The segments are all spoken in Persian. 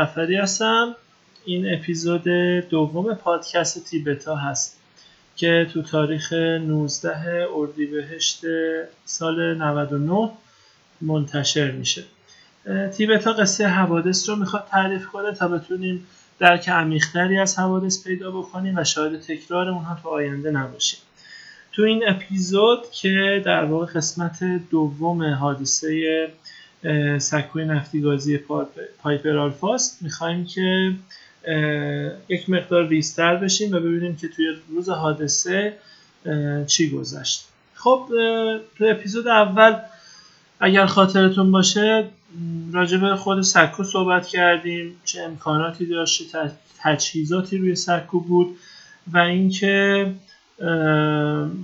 جعفری هستم. این اپیزود دوم پادکست تیبتا هست که تو تاریخ 19 اردیبهشت سال 99 منتشر میشه. تیبتا قصه حوادث رو میخواد تعریف کنه تا بتونیم درک عمیق‌تری از حوادث پیدا بکنیم و شاید تکرار اونها تو آینده نباشیم. تو این اپیزود که در واقع قسمت دوم حادثه سکوی نفتی گازی پایپر آلفا است، میخوایم که یک مقدار ریزتر بشیم و ببینیم که توی روز حادثه چی گذشت. خب تو اپیزود اول اگر خاطرتون باشه راجع به خود سکو صحبت کردیم، چه امکاناتی داشت، تجهیزاتی روی سکو بود و اینکه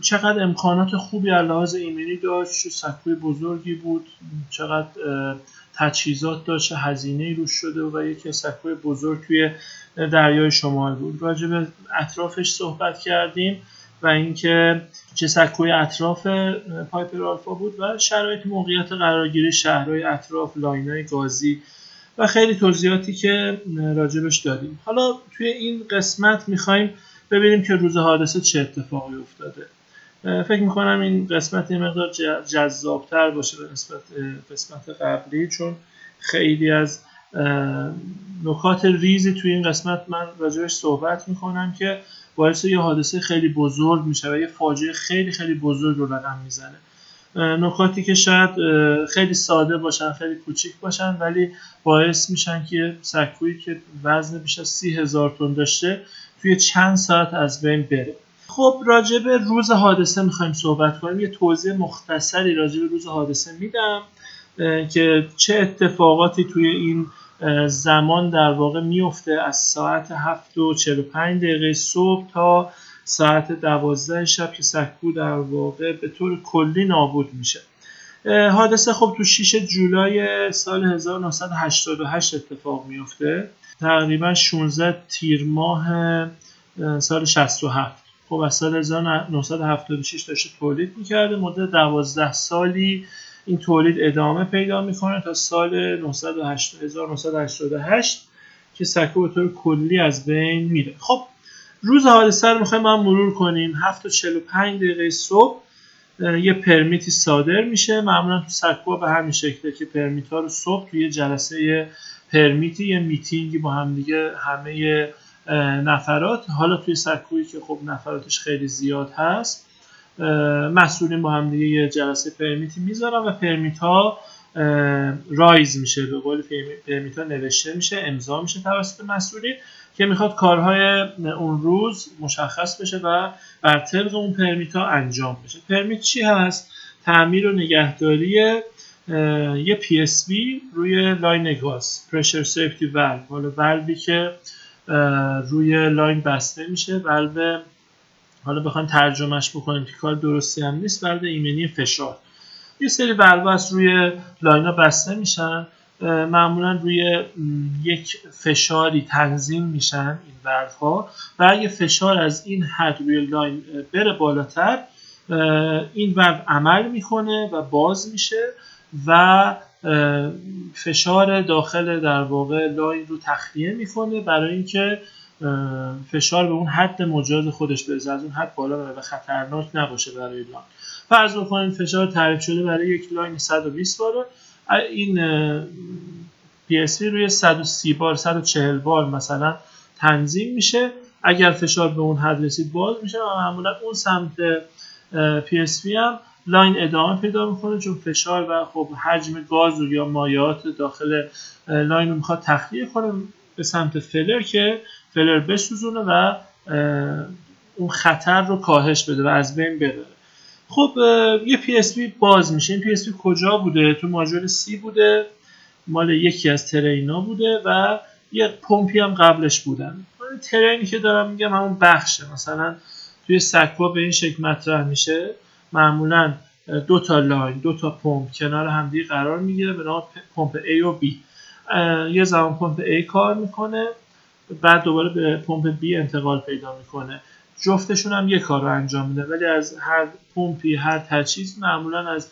چقدر امکانات خوبی از لحاظ ایمنی داشت، چه سکوی بزرگی بود، چقدر تجهیزات داشت، هزینه‌ای روش شده و یک سکوی بزرگ توی دریای شمال بود. راجع به اطرافش صحبت کردیم و اینکه چه سکوی اطراف پایپر آلفا بود و شرایط موقعیت قرارگیری شهرهای اطراف، لاین‌های گازی و خیلی توضیحاتی که راجبش دادیم. حالا توی این قسمت می‌خوایم ببینیم که روز حادثه چه اتفاقی افتاده. فکر می‌کنم این قسمت یه مقدار جذاب‌تر باشه به نسبت قسمت قبلی، چون خیلی از نکات ریزی توی این قسمت من راجبش صحبت می‌کنم که باعث یه حادثه خیلی بزرگ میشه و یه فاجعه خیلی خیلی بزرگ رو رقم میزنه. نکاتی که شاید خیلی ساده باشن، خیلی کوچیک باشن، ولی باعث میشن که سکویی که وزن بیش از 30,000 تن داشته توی چند ساعت از بین بره. خب راجع به روز حادثه میخوایم صحبت کنیم. یه توضیح مختصری راجع به روز حادثه میدم که چه اتفاقاتی توی این زمان در واقع میفته، از ساعت 7:45 صبح تا ساعت 12 شب که سکو در واقع به طور کلی نابود میشه. حادثه خب تو 6 جولای سال 1988 اتفاق میفته، تقریبا 16 تیر ماه سال 67. خب از سال 1976 داشته تولید میکرده، مدت 12 سالی این تولید ادامه پیدا میکنه تا سال 1988 که سکو به طور کلی از بین میره. خب روز حادثه رو میخوایم ما مرور کنیم. 7:45 صبح یه پرمیتی صادر میشه. معمولا تو سکو به همین شکله که پرمیت ها رو صبح توی جلسه پرمیتی یه میتینگی با هم دیگه همه نفرات، حالا توی سکویی که خب نفراتش خیلی زیاد هست، مسئولین با هم دیگه یه جلسه پرمیتی میذارن و پرمیت ها رایز میشه، به قول پرمیت ها نوشته میشه، امضا میشه توسط مسئولین که میخواد کارهای اون روز مشخص بشه و بر طبق اون پرمیت ها انجام بشه. پرمیت چی هست؟ تعمیر و نگهداری یه PSV روی لاین گاز، Pressure Safety Valve، حالا والوی که روی لاین بسته میشه، والو، حالا بخوایم ترجمهش بکنیم که کار درستی هم نیست، والو ایمنی فشار. یه سری والو از روی لاین ها بسته میشن، معمولا روی یک فشاری تنظیم میشن این والو ها و اگه فشار از این حد روی لاین بره بالاتر، این والو عمل میکنه و باز میشه و فشار داخل در واقع لاین رو تخلیه میکنه برای اینکه فشار به اون حد مجاز خودش برسه، از اون حد بالا بره و خطرناک نباشه برای لاین. فرض بکنیم فشار تعریف شده برای یک لاین 120 باره، این PSV روی 130 بار 140 بار مثلا تنظیم میشه، اگر فشار به اون حد رسید باز میشه و معمولا اون سمت PSV هم لاین ادامه پیدا میکنه، چون فشار و خب حجم گاز یا مایعات داخل لاین رو میخواد تخلیه کنه به سمت فلر که فلر بسوزونه و اون خطر رو کاهش بده و از بین ببره. خب یه PSV باز میشه. این PSV کجا بوده؟ تو ماژول C بوده، مال یکی از ترینا بوده و یه پمپی هم قبلش بودن. ترینی که دارم میگم همون بخشه، مثلا توی سکو به این شکل مطرح میشه، معمولا دو تا لاین، دو تا پمپ کنار هم دیگه قرار میگیره به نام پمپ A و B. یه زمان پمپ A کار میکنه، بعد دوباره به پمپ B انتقال پیدا میکنه، جفتشون هم یه کار رو انجام میده، ولی از هر پمپی هر تجهیز معمولا از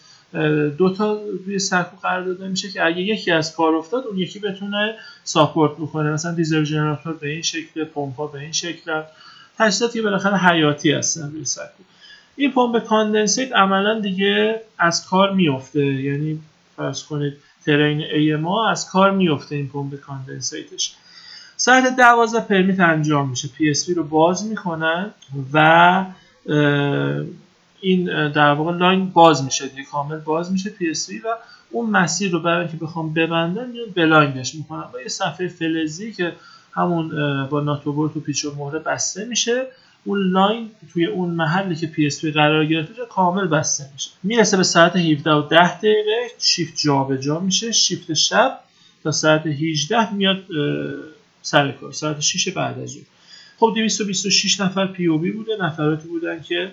دوتا روی سکو قرار داده میشه که اگه یکی از کار افتاد اون یکی بتونه ساپورت بکنه، مثلا دیزل جنراتور به این شکل، پمپا به این شکل، تجهیزاتی که بالاخره حیاتی هستن روی سکو. این پمپ کاندنسیت عملا دیگه از کار میفته، یعنی فرض کنید ترین ای ما از کار میفته این پمپ کاندنسیتش. ساعت 12 پرمیت انجام میشه، PSV رو باز میکنن و این در واقع لاین باز میشه دیگه، کامل باز میشه PSV و اون مسیر رو برای اینکه بخوام ببندن میان بلایندش میکنن با یه صفحه فلزی که همون با ناتوبورت و پیچ و مهره بسته میشه. اون لاین توی اون محلی که PSV قرار گرفته کامل بسته میشه. میرسه به ساعت 17:10 شیفت جابجا میشه، شیفت شب تا ساعت 18 میاد سر کار، ساعت 6 بعد از ظهر. خب 226 نفر POB بوده، نفراتی بودن که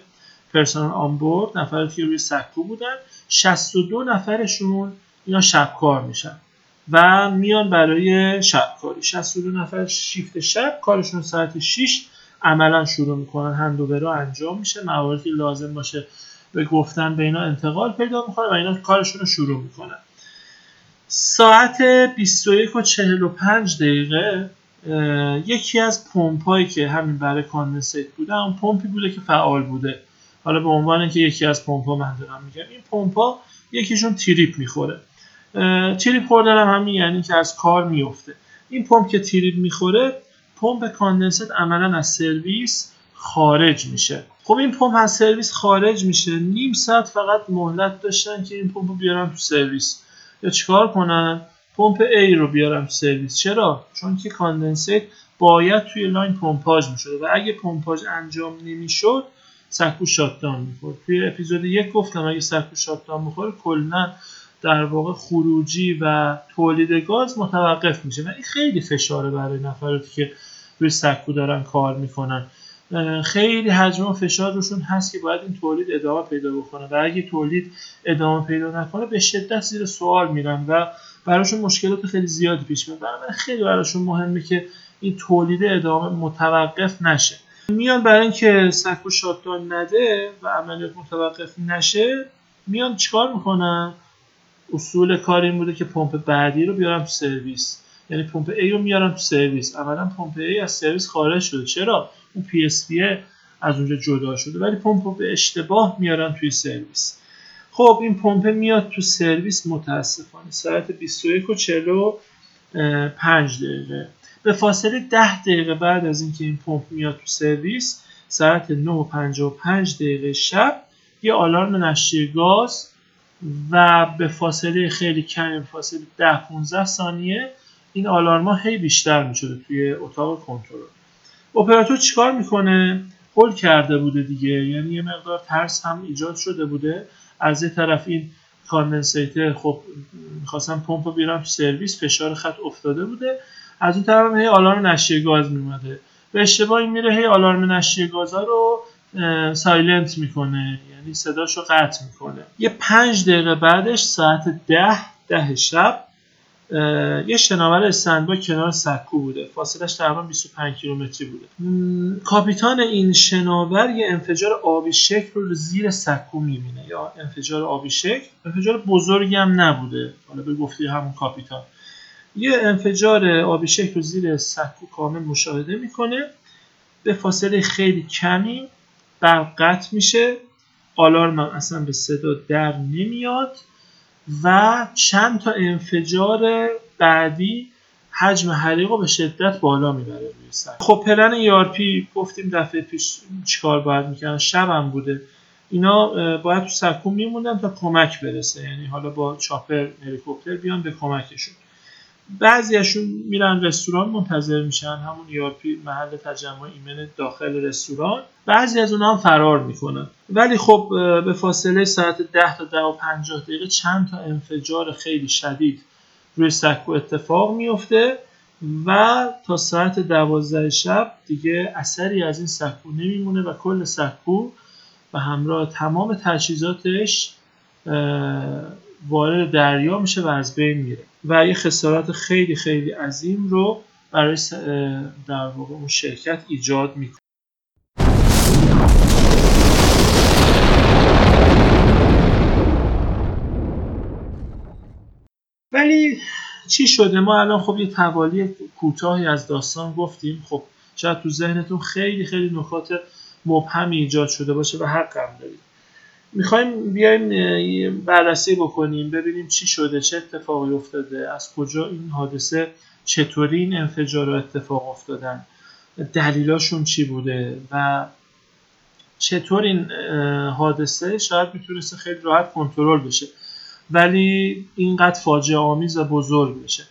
پرسنل آن بورد، نفراتی که روی سکو بودن. 62 نفرشون اینا شب کار میشن و میان برای شب کاری. 62 نفر شیفت شب کارشون ساعت 6 عملا شروع میکنن، هندوورا انجام میشه، مواردی لازم باشه به گفتن به اینا انتقال پیدا میکنه و اینا کارشون رو شروع میکنن. ساعت 21:45 یکی از پمپایی که همین برای کاندنسیت بوده، اون پمپی بوده که فعال بوده، حالا به عنوان اینکه یکی از پمپا من دارم میگم، این پمپا یکیشون تریپ میخوره. تریپ خوردن هم همین یعنی که از کار میفته. این پمپ که تریپ میخوره، پمپ کاندنسیت عملا از سرویس خارج میشه. خب این پمپ از سرویس خارج میشه، نیم ساعت فقط مهلت داشتن که این پمپو بیارن تو سرویس. یا چیکار کنن؟ پمپ A رو بیارن تو سرویس. چرا؟ چون که کاندنسیت باید توی لاین پمپاژ میشد و اگه پمپاژ انجام نمیشد سکو شاتدان میخورد. توی اپیزود 1 گفتم اگه سکو شاتدان بخوره کلا در واقع خروجی و تولید گاز متوقف میشه و این خیلی فشاره برای نفراتی که روی سکو دارن کار میکنن. خیلی حجم و فشار روشون هست که باید این تولید ادامه پیدا بکنه و اگه تولید ادامه پیدا نکنه به شدت زیر سوال میرن و براشون مشکلات خیلی زیادی پیش میاد. بنابراین خیلی براشون مهمه که این تولید ادامه متوقف نشه. میان برای اینکه سکو شاتدان نده و عملیات متوقف نشه میان چیکار میکنن؟ اصول کار این بوده که پمپ بعدی رو بیارم تو سرویس، یعنی پمپ A رو میارم تو سرویس. اولا پمپ A از سرویس خارج شده، چرا؟ اون PSP از اونجا جدا شده ولی پمپ به اشتباه میارن توی سرویس. خب این پمپ میاد تو سرویس متاسفانه ساعت 21:45. به فاصله 10 دقیقه بعد از اینکه این پمپ میاد تو سرویس ساعت 9:55 شب یه آلارم نشتی گاز و به فاصله خیلی کم، به فاصله 10-15 ثانیه این آلارما هی بیشتر میشده توی اتاق کنترل. اپراتور چیکار میکنه؟ هول کرده بوده دیگه، یعنی یه مقدار ترس هم ایجاد شده بوده. از یه طرف این کاندنسیتر خب می‌خواستن پمپو بیارن تو سرویس، فشار خط افتاده بوده، از اون طرف هم هی آلارم نشتی گاز میومده. به اشتباهی میره هی آلارم نشتی گازا رو سایلنت میکنه، یعنی صداشو قطع میکنه. یه 5 دقیقه بعدش ساعت 10 شب یه شناور استندبای کنار سکو بوده، فاصلش تقریبا 25 کیلومتری بوده. کاپیتان این شناور یه انفجار آبی شکل رو زیر سکو میبینه، یا انفجار آبی شکل، انفجار بزرگی هم نبوده، حالا به گفته همون کاپیتان یه انفجار آبی شکل رو زیر سکو کامل مشاهده میکنه. به فاصله خیلی کمی برق قطع میشه، آلارم هم اصلا به صدا در نمیاد و چند تا انفجار بعدی حجم حریق رو به شدت بالا میبره روی سکو. خب پلن ERP گفتیم دفعه پیش چیکار باید میکنن، شب هم بوده، اینا باید تو سکو میموندن تا کمک برسه، یعنی حالا با چاپر هلیکوپتر بیان به کمکشون. بعضیشون میرن رستوران منتظر میشن، همون یارپی محل تجمع ایمن داخل رستوران. بعضی از اونها هم فرار میکنن. ولی خب به فاصله ساعت 10 تا 10:50 چند تا انفجار خیلی شدید روی سکو اتفاق میفته و تا ساعت 12 شب دیگه اثری از این سکو نمیمونه و کل سکو و همراه تمام تجهیزاتش وارد دریا میشه و از بین میره و یه خسارات خیلی خیلی عظیم رو برای در واقع اون شرکت ایجاد میکنه. ولی چی شده؟ ما الان خب یه توالی کوتاهی از داستان گفتیم. خب شاید تو ذهنتون خیلی خیلی نکات مبهمی ایجاد شده باشه و حقم دارید. میخوایم بیایم بررسی بکنیم ببینیم چی شده، چه اتفاقی افتاده، از کجا این حادثه، چطوری این انفجار و اتفاق افتادن، دلیلاشون چی بوده و چطور این حادثه شاید میتونسته خیلی راحت کنترل بشه ولی اینقدر فاجعه آمیز و بزرگ بشه.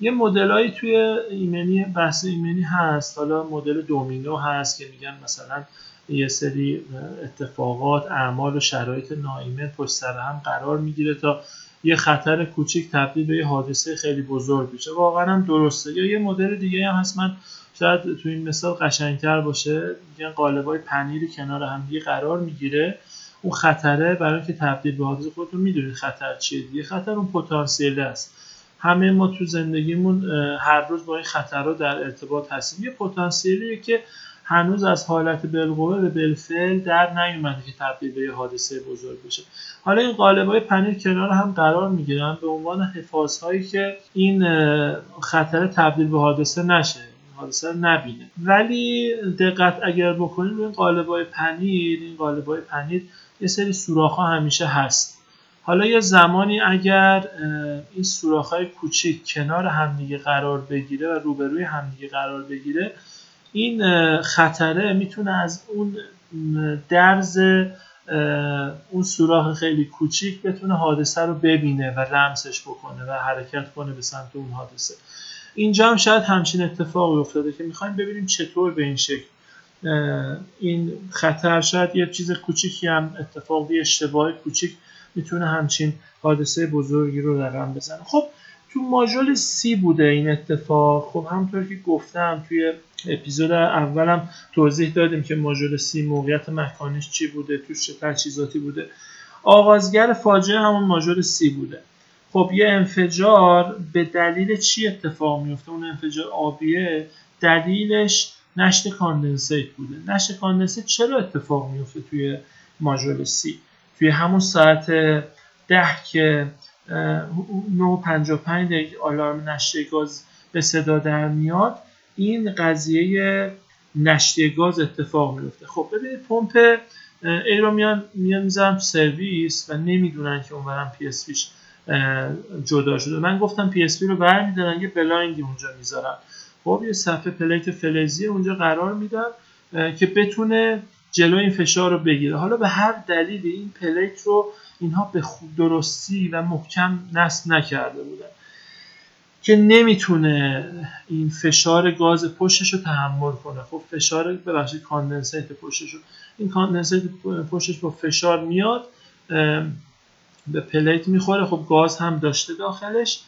یه مدلایی توی ایمنی، بحث ایمنی هست، حالا مدل دومینو هست که میگن مثلا یه سری اتفاقات، اعمال و شرایط ناایمن پشت سر هم قرار میگیره تا یه خطر کوچیک تبدیل به یه حادثه خیلی بزرگ بشه. واقعا هم درسته. یا یه مدل دیگه هم هست، من شاید تو این مثال قشنگتر باشه، میگن قالب‌های پنیری کنار هم دیگه قرار میگیره، اون خطره برای که تبدیل به حادثه، خودتون میدونید خطر چیه دیگه، خطر اون پتانسیل است. همه ما تو زندگیمون هر روز با این خطرها در ارتباط هستیم. یه پتانسیلیه که هنوز از حالت بالقوه به بالفعل در نیومده که تبدیل به یه حادثه بزرگ بشه. حالا این قالب‌های پنیر کنار هم قرار میگیرن به عنوان حفاظهایی که این خطر تبدیل به حادثه نشه، حادثه نبینه. ولی دقت اگر بکنیم این قالب‌های پنیر، یه سری سوراخ‌ها همیشه هست. حالا یه زمانی اگر این سوراخ‌های کوچیک کنار همدیگه قرار بگیره و روبروی همدیگه قرار بگیره، این خطره میتونه از اون درز اون سوراخ خیلی کوچیک بتونه حادثه رو ببینه و لمسش بکنه و حرکت کنه به سمت اون حادثه. اینجا هم شاید همچین اتفاقی افتاده که میخوایم ببینیم چطور به این شکل این خطر، شاید یه چیز کوچیکی هم اتفاقی، اشتباه کوچیک میتونه همچین حادثه بزرگی رو رقم بزنه. خب تو ماژول C بوده این اتفاق. خب همونطور که گفتم توی اپیزود اولم توضیح دادیم که ماژول C موقعیت مکانیش چی بوده، توش چه تجهیزاتی بوده. آغازگر فاجعه همون ماژول C بوده. خب یه انفجار به دلیل چی اتفاق میفته؟ اون انفجار آبیه، دلیلش نشت کاندنسیت بوده. نشت کاندنسیت چرا اتفاق میفته توی ماژول C؟ توی همون ساعت 10 که 9:55 دقیقه آلارم نشت گاز به صدا در میاد، این قضیه نشت گاز اتفاق میفته. خب ببینید پمپ ایرو میان میذارن تو سرویس و نمیدونن که اونورم پی اس پیش جدا شده. من گفتم پی اس پی رو برمی‌دارن یه بلایندی اونجا میذارن. خب یه صفحه پلیت فلزی اونجا قرار میدن که بتونه جلوی این فشار رو بگیره. حالا به هر دلیلی این پلیت رو اینها به خوب درستی و محکم نصب نکرده بودن که نمیتونه این فشار گاز پشتش رو تحمل کنه. خب فشار ببخشید کاندنسیت پشتش رو، این کاندنسیت پشتش با فشار میاد به پلیت میخوره. خب گاز هم داشته داخلش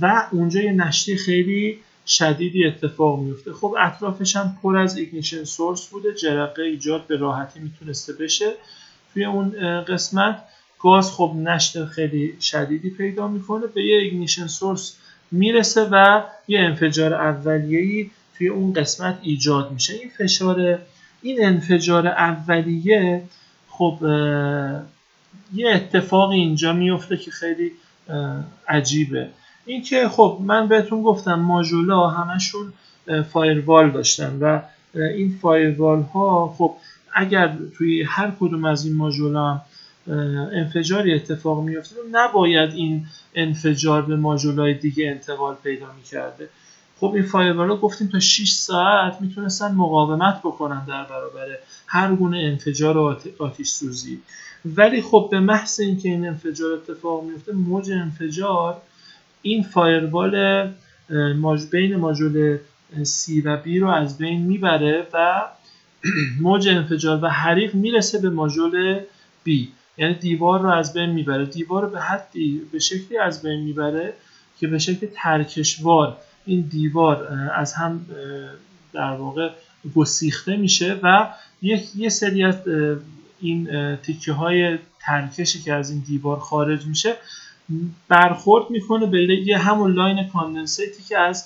و اونجا یه نشتی خیلی شدیدی اتفاق میفته. خب اطرافش هم پر از ایگنیشن سورس بوده، جرقه ایجاد به راحتی میتونسته بشه توی اون قسمت. گاز خب نشت خیلی شدیدی پیدا میکنه، به یه ایگنیشن سورس میرسه و یه انفجار اولیه‌ای توی اون قسمت ایجاد میشه. این فشار، این انفجار اولیه، خب یه اتفاقی اینجا میفته که خیلی عجیبه. این که خب من بهتون گفتم ماژولا همشون فایروال داشتن و این فایروال ها خب اگر توی هر کدوم از این ماژولا هم انفجاری اتفاق میفته، نباید این انفجار به ماژولای دیگه انتقال پیدا میکرده. خب این فایروال‌ها گفتیم تا 6 ساعت میتونستن مقاومت بکنن در برابر هر گونه انفجار و آتش سوزی. ولی خب به محض اینکه این انفجار اتفاق میفته، موج انفجار این فایروال بین ماژول C و B رو از بین میبره و موج انفجار و حریق میرسه به ماژول B، یعنی دیوار رو از بین میبره. دیوار رو به حدی به شکلی از بین میبره که به شکل ترکشوار این دیوار از هم در واقع گسیخته میشه و یه سری از این تیکه های ترکشی که از این دیوار خارج میشه برخورد میکنه به همون لاین کاندنسیتی که از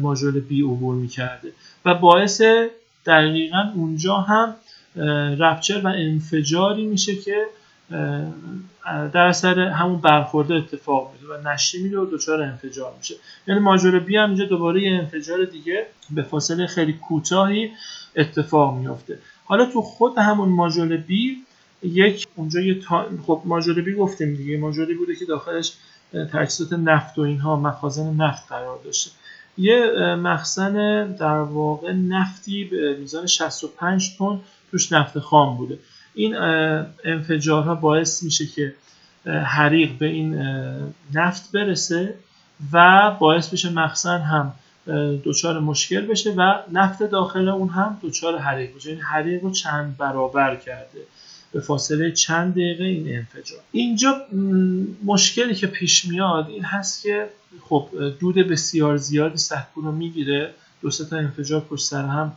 ماژول B عبور میکرده و باعث دقیقاً اونجا هم رپچر و انفجاری میشه که در اثر همون برخورده اتفاق میفته و نشی میره و دچار انفجار میشه. یعنی ماجور بی هم اینجا دوباره یه انفجار دیگه به فاصله خیلی کوتاهی اتفاق میفته. حالا تو خود همون ماجور بی یک اونجا یه خب ماجور بی گفتیم دیگه، ماجوری بوده که داخلش تجهیزات نفت و اینها مخازن نفت قرار داشته. یه مخزن در واقع نفتی به میزان 65 تن توش نفت خام بوده. این انفجارها باعث میشه که حریق به این نفت برسه و باعث میشه مخزن هم دچار مشکل بشه و نفت داخل اون هم دچار حریق بشه. این حریق رو چند برابر کرده به فاصله چند دقیقه این انفجار. اینجا مشکلی که پیش میاد این هست که خب دود بسیار زیادی سکو رو میگیره، دو سه تا انفجار پشت سر هم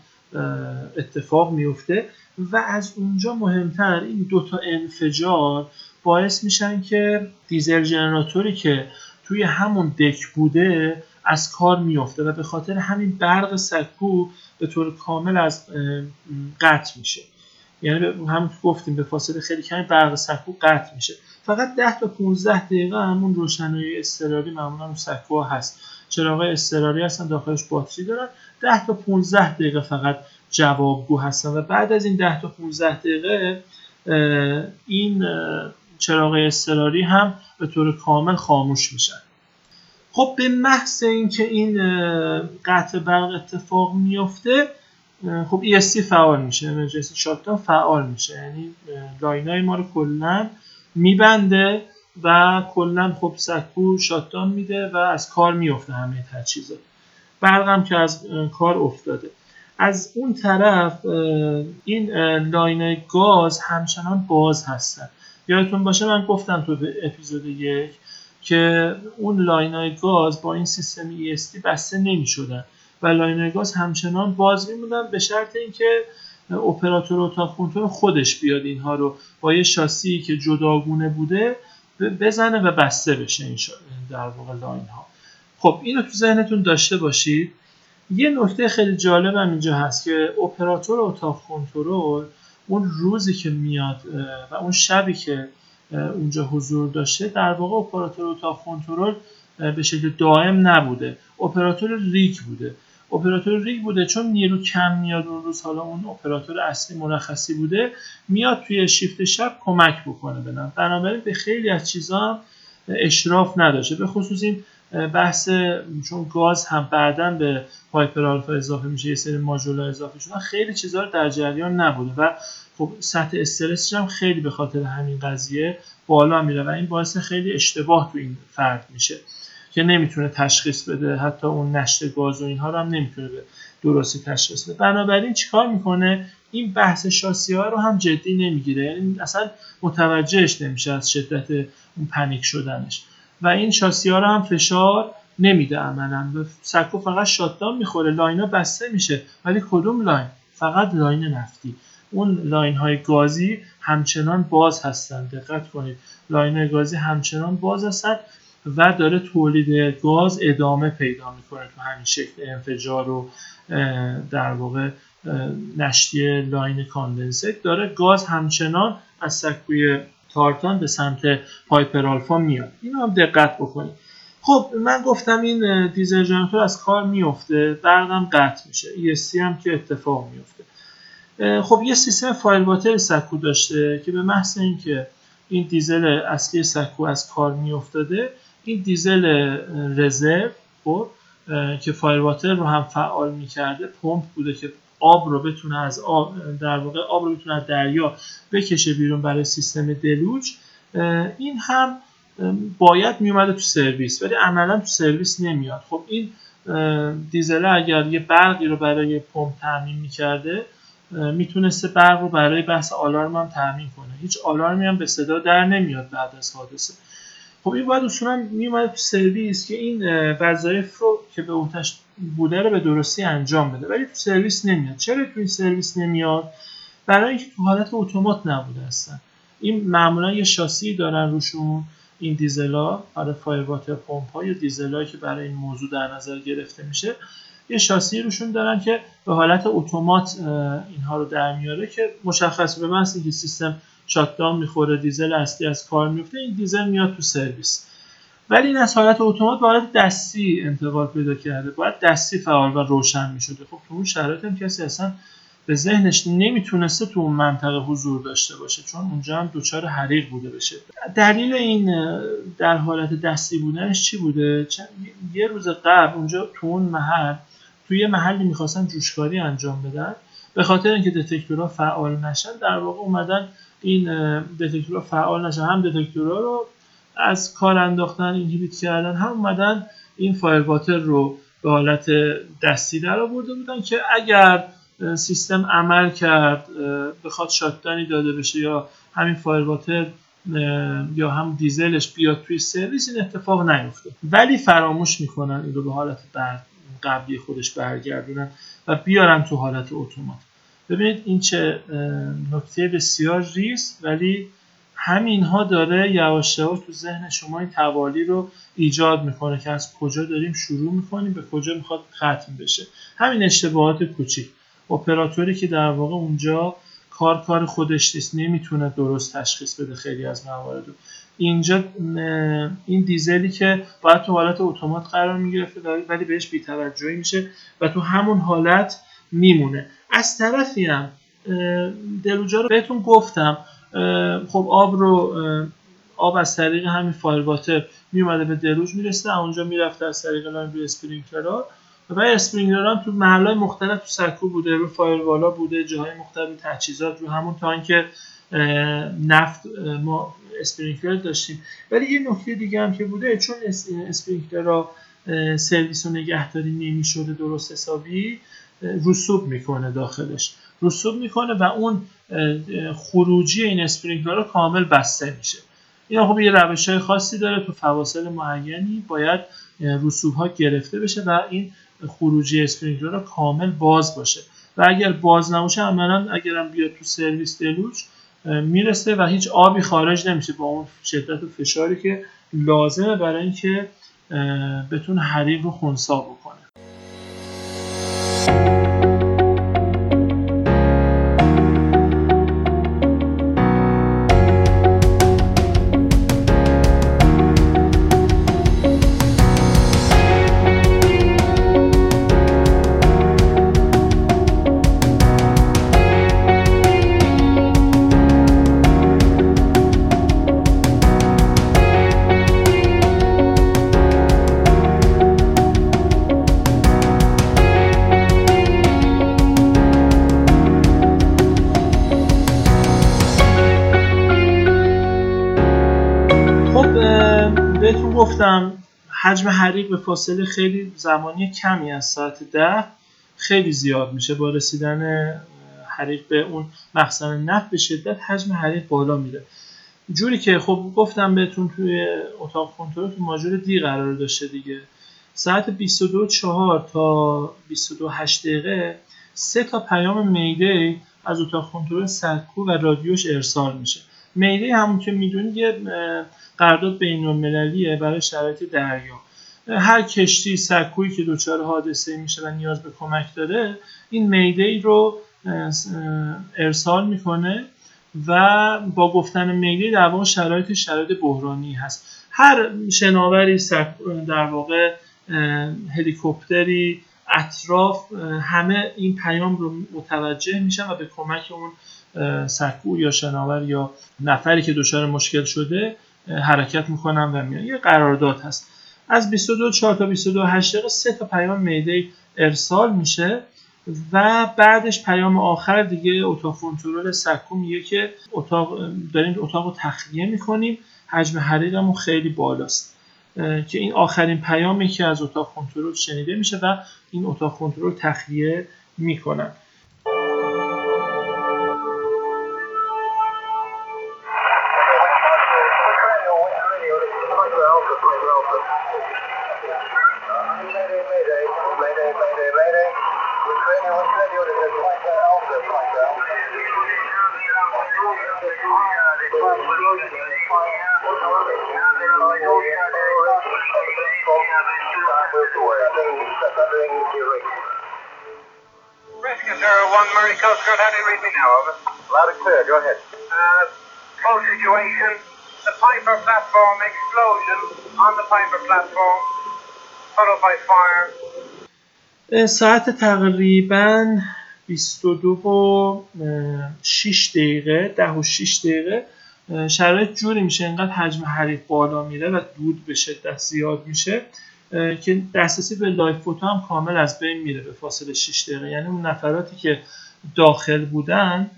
اتفاق میفته و از اونجا مهمتر این دوتا انفجار باعث میشن که دیزل جنراتوری که توی همون دک بوده از کار میفته و به خاطر همین برق سکو به طور کامل از قطع میشه. یعنی همون که گفتیم به فاصله خیلی کمی برق سکو قطع میشه. فقط 10 تا 15 دقیقه همون روشنایی اضطراری معمولا اون سکو هست، چراغای اضطراری هستن داخلش باتری دارن، 10 تا 15 دقیقه فقط جوابگو هستن و بعد از این 10 تا 15 دقیقه این چراغای اضطراری هم به طور کامل خاموش میشن. خب به محض اینکه این قطع برق اتفاق میفته خب ESC فعال میشه، امرجنسی شاتدان فعال میشه، یعنی لاینای ما رو کلا میبنده و کلا خب سکو شاتدان میده و از کار میفته همه تجهیزات. برق هم که از کار افتاده. از اون طرف این لاینای گاز همچنان باز هستن. یادتون باشه من گفتم تو اپیزود 1 که اون لاینای گاز با این سیستم ESC بسته نمیشدن و لاینای گاز همچنان باز میموندن به شرط اینکه اپراتور اتاق کنترل خودش بیاد اینها رو با یه شاسی که جداگونه بوده بزنه و بسته بشه این در واقع لاین ها. خب اینو تو ذهنتون داشته باشید. یه نکته خیلی جالب هم اینجا هست که اپراتور اتاق کنترل اون روزی که میاد و اون شبی که اونجا حضور داشته در واقع اپراتور اتاق کنترل به شکل دائم نبوده، اپراتور ریگ بوده. اپراتور ریگ بوده چون نیرو کم میاد اون روز، حالا اون اپراتور اصلی مرخصی بوده میاد توی شیفت شب کمک بکنه بنام. بنابراین به خیلی از چیزا هم اشراف نداشته، به خصوص این بحث چون گاز هم بعداً به پایپر آلفا اضافه میشه، یه سری ماژولا اضافه شدن، خیلی چیزا رو در جریان نبوده و خب سطح استرسش هم خیلی به خاطر همین قضیه بالا میره و این باعث خیلی اشتباه تو این فرد میشه که نمیتونه تشخیص بده، حتی اون نشت گاز و اینها رو هم نمیتونه به درستی تشخیص بده. بنابراین چیکار میکنه؟ این بحث شاسی ها رو هم جدی نمیگیره، یعنی اصلا متوجهش نمیشه از شدت اون پنیک شدنش و این شاسی ها رو هم فشار نمیده، عملا سکو فقط شاتدان میخوره، لاینا بسته میشه. ولی کدوم لاین؟ فقط لاین نفتی. اون لاین های گازی همچنان باز هستن، دقت کنید لاین های گازی همچنان باز هستن و داره تولید گاز ادامه پیدا میکنه تو همین شکل انفجار و در واقع نشتی لاین کاندنسک داره گاز همچنان از سکوی تارتان به سمت پایپر آلفا میاد. اینو هم دقت بکنید. خب من گفتم این دیزل جنراتور از کار میفته، برقم قطع میشه، ESC هم که اتفاق میفته. خب یه سیستم فایر واتر سکو داشته که به محض اینکه این دیزل اصلی سکو از کار میافتاده این دیزل رزرو خب که فایر واتر رو هم فعال میکرده، پمپ بوده که آب رو بتونه از آب در واقع آب رو بتونه از دریا بکشه بیرون برای سیستم دلوج، این هم باید میومده تو سرویس ولی عملا تو سرویس نمیاد. خب این دیزل اگر یه برقی رو برای پمپ تامین میکرده میتونسته برق رو برای بحث آلارم هم تامین کنه، هیچ آلارمی هم به صدا در نمیاد بعد از حادثه. خب این باید اصولا میومد تو سرویس که این وظایف رو که به عهده‌اش بوده رو به درستی انجام بده ولی تو سرویس نمیاد. چرا تو این سرویس نمیاد؟ برای اینکه تو حالت اتومات نبوده هستن. این معمولا یه شاسی دارن روشون این دیزلا، حالا فایر واتر پمپ‌ها یا دیزلایی که برای این موضوع در نظر گرفته میشه یه شاسی روشون دارن که به حالت اتومات اینها رو در میاره که مشخص به من است که سیستم شاتداون میخوره، دیزل اصلی از کار میفته، این دیزل میاد تو سرویس. ولی این از حالت اتومات به حالت دستی انتقال پیدا کرده، باید دستی فعال و روشن میشده. خب تو اون شرایط هم کسی اصلا به ذهنش نمیتونسته تو اون منطقه حضور داشته باشه، چون اونجا هم دوچار حریق بوده بشه. دلیل این در حالت دستی بودنش چی بوده؟ یه روز قبل اونجا تو اون محل، توی یه محلی میخواستن جوشکاری انجام بدن، به خاطر اینکه دتکتورها فعال نشن در واقع اومدن این دتکتورها فعال نشن، هم دتکتورها رو از کار انداختن، اینهیبیت کردن، هم اومدن این فایر واتر رو به حالت دستی در آورده بودن که اگر سیستم عمل کرد بخواد شاتدانی داده بشه یا همین فایر واتر یا هم دیزلش بیاد توی سرویس، این اتفاق نیفته. ولی فراموش میکنن این رو به حالت قبلی خودش برگردونن و بیارن تو حالت اتومات. ببینید این چه نکته بسیار ریز، ولی همینها داره یواش یواش تو ذهن شما این توالی رو ایجاد میکنه که از کجا داریم شروع میکنیم به کجا میخواد ختم بشه. همین اشتباهات کوچیک اپراتوری که در واقع اونجا کار خودش نیست، نمیتونه درست تشخیص بده خیلی از موارد. اینجا این دیزلی که باید تو حالت اتومات قرار میگرفته ولی بهش بی‌توجهی میشه و تو همون حالت میمونه. از طرفی هم دلوجا رو بهتون گفتم، خب آب از طریق همین فایر واتر میومده به دلوج میرسه، اونجا میرفته از طریق لاین به اسپرینکلرها و اسپرینکلرها هم تو محل‌های مختلف، تو سکو بوده، رو فایروالا بوده، جاهای مختلف تجهیزات، رو همون تانک نفت ما اسپرینکلر داشتیم. ولی یه نکته دیگه هم که بوده، چون اسپرینکلرها سرویس رو نگهداری نمی‌شده درست حسابی، رسوب میکنه داخلش، رسوب میکنه و اون خروجی این اسپرینکلرها کامل بسته میشه. این خب یه روش‌های خاصی داره، تو فواصل معینی باید رسوب‌ها گرفته بشه و این خروجی اسپرینکلرها کامل باز باشه و اگر باز نباشه عملاً اگرم بیاد تو سرویس دلوج میرسه و هیچ آبی خارج نمیشه با اون شدت و فشاری که لازمه برای اینکه بتون حریق رو خنثی بکنه. حجم حریق به فاصله خیلی زمانی کمی از ساعت 10 خیلی زیاد میشه. با رسیدن حریق به اون مخزن نفت به شدت حجم حریق بالا میره، جوری که خب گفتم بهتون توی اتاق کنترل تو ماژول دی قرار داشته دیگه. ساعت 22:04 تا 22:08 دقیقه 3 تا پیام میدی از اتاق کنترل سکو و رادیوش ارسال میشه. میدی همون که میدونید یه قرارداد بین‌المللیه برای شرایط دریا. هر کشتی سکویی که دچار حادثه میشه و نیاز به کمک داره، این میدی رو ارسال میکنه و با گفتن میدی در واقع شرایط بحرانی هست. هر شناوری در واقع هلیکوپتری اطراف همه این پیام رو متوجه میشن و به کمک اون سکو یا شناور یا نفری که دچار مشکل شده حرکت میکنم و میان. یه قرارداد هست. از 22:04 تا 22:08 دقیقه 3 تا پیام میدی ارسال میشه و بعدش پیام آخر دیگه اتاق کنترل سکو میگه که اتاق رو تخلیه میکنیم، حجم حریقمون خیلی بالاست، که این آخرین پیامی که از اتاق کنترل شنیده میشه و این اتاق کنترل تخلیه میکنن. Rescue Tower 1, Murray Coast Guard, how do you read me now, over? Loud and clear, go ahead. full situation, the Piper platform explosion on the Piper platform, followed by fire. ساعت تقریباً 22:06 10:06 شرایط جوری میشه، اینقدر حجم حریف بالا میره و دود به شدت زیاد میشه که دسترسی به لایف فوتو هم کامل از بین میره به فاصله 6 دقیقه. یعنی اون نفراتی که داخل بودن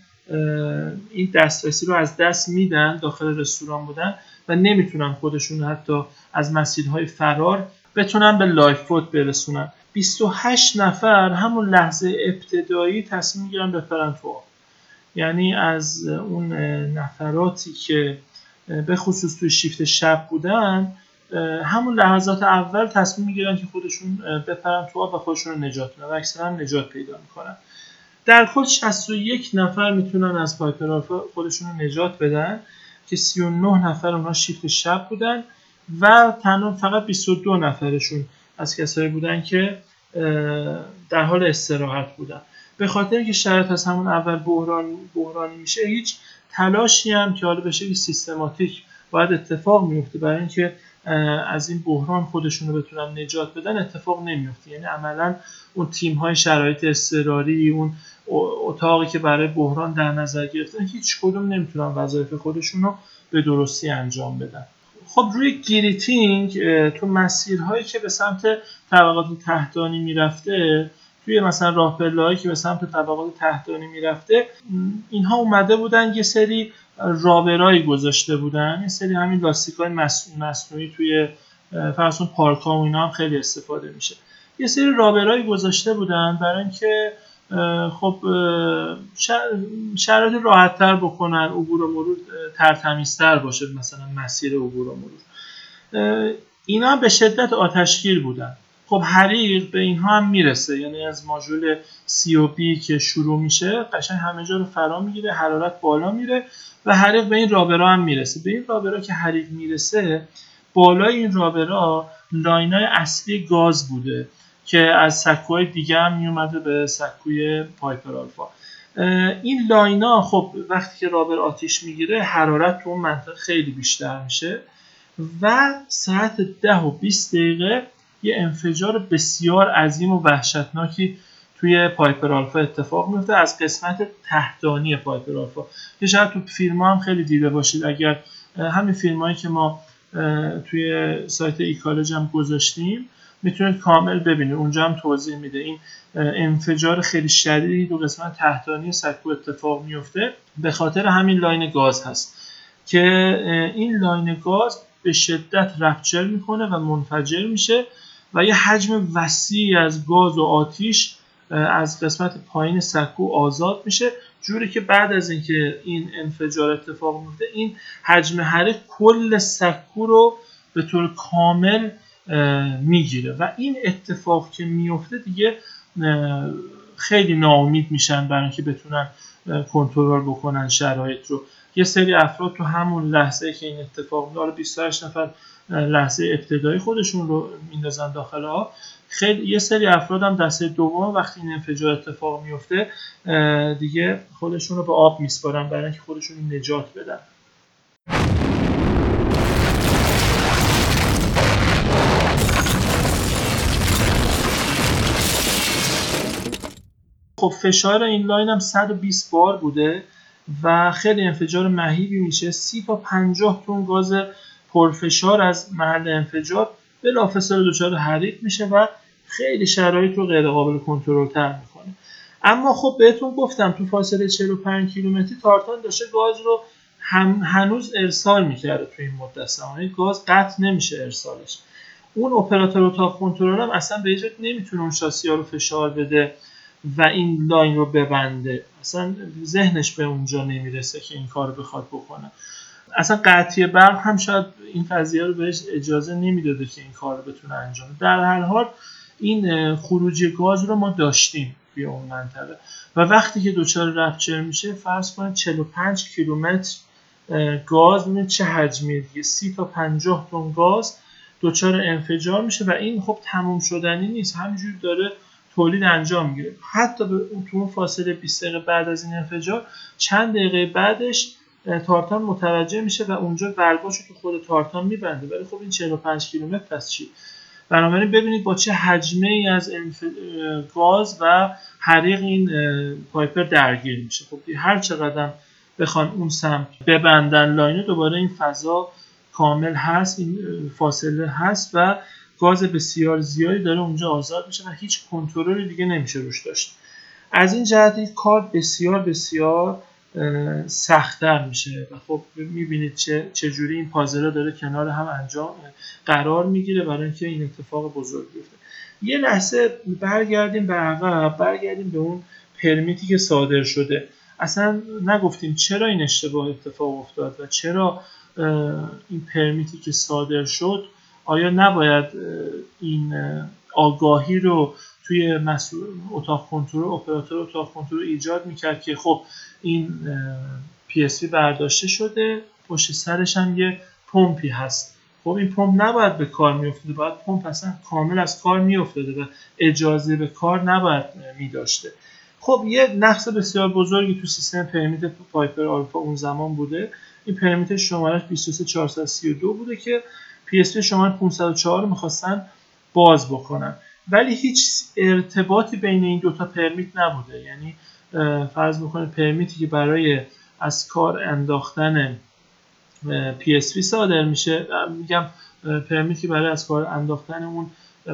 این دسترسی رو از دست میدن، داخل رستوران بودن و نمیتونن خودشون حتی از مسیرهای فرار بتونن به لایف فوت برسونن. 28 نفر همون لحظه ابتدایی تصمیم میگیرن بپرن تو آب. یعنی از اون نفراتی که به خصوص توی شیفت شب بودن همون لحظات اول تصمیم میگیرن که خودشون بپرن تو آب و خودشون رو نجات بدن و اکثرا نجات پیدا میکنن. در کل 61 نفر میتونن از پایپر آلفا خودشون رو نجات بدن که 39 نفر اونها شیفت شب بودن و تنها فقط 22 نفرشون از کسایی بودن که در حال استراحت بودن. به خاطر که شرایط از همون اول بحرانی میشه، هیچ تلاشی هم که حالا بشه سیستماتیک باید اتفاق میفته برای اینکه از این بحران خودشون رو بتونن نجات بدن اتفاق نمیفته. یعنی عملا اون تیم‌های شرایط اضطراری، اون اتاقی که برای بحران در نظر گرفتن، هیچ کدوم نمیتونن وظایف خودشون رو به درستی انجام بدن. خب روی گریتینگ تو مسیرهایی که به سمت طبقات تحتانی میرفته، توی مثلا راه پله‌هایی که به سمت طبقات تحتانی میرفته، اینها اومده بودن یه سری رابرایی گذاشته بودن، یه سری همین لاستیکای مصنوعی توی فرض کن پارک‌ها و اینا هم خیلی استفاده میشه، یه سری رابرایی گذاشته بودن برای اینکه خب شرایط راحت‌تر بکنن، عبور و مرور ترتمیزتر باشه، مثلا مسیر عبور و مرور. اینا به شدت آتشگیر بودن. خب حریق به اینها هم میرسه، یعنی از ماژول سی و بی که شروع میشه قشنگ همه جا رو فرا میگیره، حرارت بالا میره و حریق به این رابرا هم میرسه. به این رابرا که حریق میرسه، بالای این رابرا لاینای اصلی گاز بوده که از سکوهای دیگه هم میومده به سکوی پایپر آلفا. این لاینا خب وقتی که رابر آتیش میگیره حرارت تو اون منطقه خیلی بیشتر میشه و ساعت 10:20 یه انفجار بسیار عظیم و وحشتناکی توی پایپر آلفا اتفاق میفته از قسمت تحتانی پایپر آلفا که شاید تو فیلم‌ها هم خیلی دیده باشید. اگر همین فیلم‌هایی که ما توی سایت ای کالج هم گذاشتیم میتونید کامل ببینید، اونجا هم توضیح میده. این انفجار خیلی شدیدی تو قسمت تحتانی سکو اتفاق میفته به خاطر همین لاین گاز هست که این لاین گاز به شدت رپچر میکنه و منفجر میشه و یه حجم وسیعی از گاز و آتیش از قسمت پایین سکو آزاد میشه، جوری که بعد از اینکه این انفجار اتفاق میفته این حجم حریق کل سکو رو به طور کامل میگیره و این اتفاق که میفته دیگه خیلی ناامید میشن برای اینکه بتونن کنترل بکنن شرایط رو. یه سری افراد تو همون لحظه که این اتفاق میفته، 28 نفر لحظه ابتدایی خودشون رو میندازن داخل آب، خیلی یه سری افراد هم دسته دوم وقتی این انفجار اتفاق میفته دیگه خودشون رو به آب میسپارن برای اینکه خودشون رو نجات بدن. خب فشار این لاین هم 120 بار بوده و خیلی انفجار مهیبی میشه. 30 تا 50 تن گاز پرفشار از محل انفجار بلافاصله دچار حریق میشه و خیلی شرایط رو غیر قابل کنترل تر میکنه. اما خب بهتون گفتم تو فاصله 45 کیلومتری تارتان داشته گاز رو هنوز ارسال میکرده. تو این مدت زمانی گاز قطع نمیشه ارسالش. اون اپراتور اتاق کنترل هم اصلا به جد نمیتونه اون شاسی‌ها رو فشار بده و این لاین رو ببنده، اصلا ذهنش به اونجا نمیرسه که این کار رو بخواد بکنه. اصلا قطعی برق هم شاید این قضیه رو بهش اجازه نمیداده که این کار رو بتونه انجام بده. در هر حال این خروج گاز رو ما داشتیم توی اون منطقه و وقتی که دچار رپچر میشه فرض کنید 45 کیلومتر گاز، میبینید چه حجمی دیگه، 30 تا 50 تن گاز دچار انفجار میشه و این خب تموم شدنی نیست، همینجوری داره تولید انجام میگیره. حتی به اون فاصله 20 دقیقه بعد از این انفجار، چند دقیقه بعدش تارتان متوجه میشه و اونجا برگاشو که خود تارتان میبنده. ولی خب این 45 کیلومتر پس چی؟ بنابراین ببینید با چه حجمه‌ای از گاز و حریق این پایپر درگیر میشه. خب هر چقدر بخوان اون سمت ببندن لاینو، دوباره این فضا کامل هست، این فاصله هست و گاز بسیار زیادی داره اونجا آزاد میشه و هیچ کنترلی دیگه نمیشه روش داشت. از این جهت این کار بسیار بسیار سخت‌تر میشه و خب میبینید چجوری این پازل‌ها داره کنار هم انجام قرار میگیره برای اینکه این اتفاق بزرگ بیفته. یه لحظه برگردیم به عقب، برگردیم به اون پرمیتی که صادر شده. اصلا نگفتیم چرا این اشتباه اتفاق افتاد و چرا این پرمیتی که صادر شد، آیا نباید این آگاهی رو توی اتاق کنترل، اپراتور اتاق کنترل ایجاد میکرد که خب این PSV برداشته شده، پشت سرش هم یه پمپی هست. خب این پمپ نباید به کار میافتاده، باید پمپ اصلا کامل از کار میافتاده و اجازه به کار نباید میداشته. خب یه نقص بسیار بزرگی تو سیستم پرمیت پایپر آلفا اون زمان بوده. این پرمیت شمارش 23432 بوده که PSV شماره 504 رو میخواستن باز بکنن، ولی هیچ ارتباطی بین این دوتا پرمیت نبوده. یعنی فرض میکنید پرمیتی که برای از کار انداختن PSV صادر میشه، میگم پرمیتی که برای از کار انداختن اون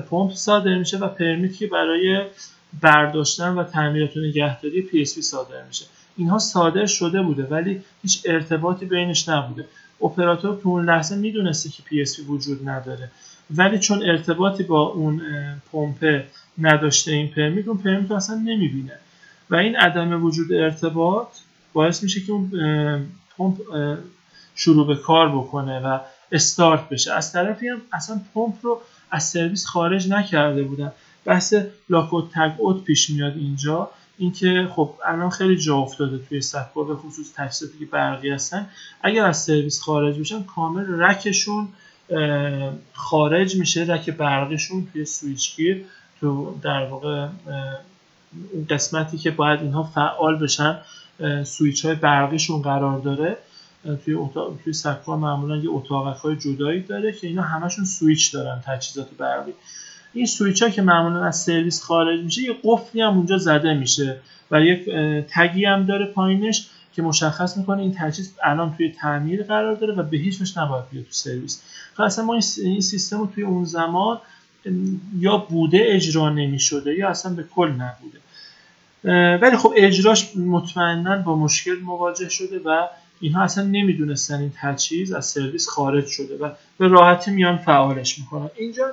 پمپ صادر میشه و پرمیتی که برای برداشتن و تعمیرات و نگهداری PSV صادر میشه، اینها صادر شده بوده ولی هیچ ارتباطی بینش نبوده. اپراتور تو اون لحظه میدونسته که PSV وجود نداره، ولی چون ارتباطی با اون پمپ نداشته این پرمیت، اون پرمیت رو اصلا نمیبینه و این عدم وجود ارتباط باعث میشه که اون پمپ شروع به کار بکنه و استارت بشه. از طرفی هم اصلا پمپ رو از سرویس خارج نکرده بودن. بحث لاکوت تگ‌اوت پیش میاد اینجا، اینکه خب الان خیلی جا افتاده توی سفر، به خصوص تجهیزاتی که برقی هستن، اگر از سرویس خارج بشن کامل رکشون خارج میشه، رک برقیشون توی سویچگیر، تو در واقع قسمتی که باید اینها فعال بشن سویچ های برقیشون قرار داره. توی اتاق، توی سفر معمولا یه اتاقک‌های جدایی داره که اینا همشون سویچ دارن، تجهیزات برقی. این سویچ ها که معمولا از سرویس خارج میشه، یه قفلی هم اونجا زده میشه و یه تگی هم داره پایینش که مشخص میکنه این تجهیز الان توی تعمیر قرار داره و به هیچ وجه نباید بیاد تو سرویس. اصلا ما این سیستم رو توی اون زمان یا بوده اجرا نمیشده یا اصلا به کل نبوده، ولی خب اجراش مطمئنا با مشکل مواجه شده و اینها اصلا نمیدونستن این تجهیز از سرویس خارج شده و به راحتی میان فعالش میکنن. اینجا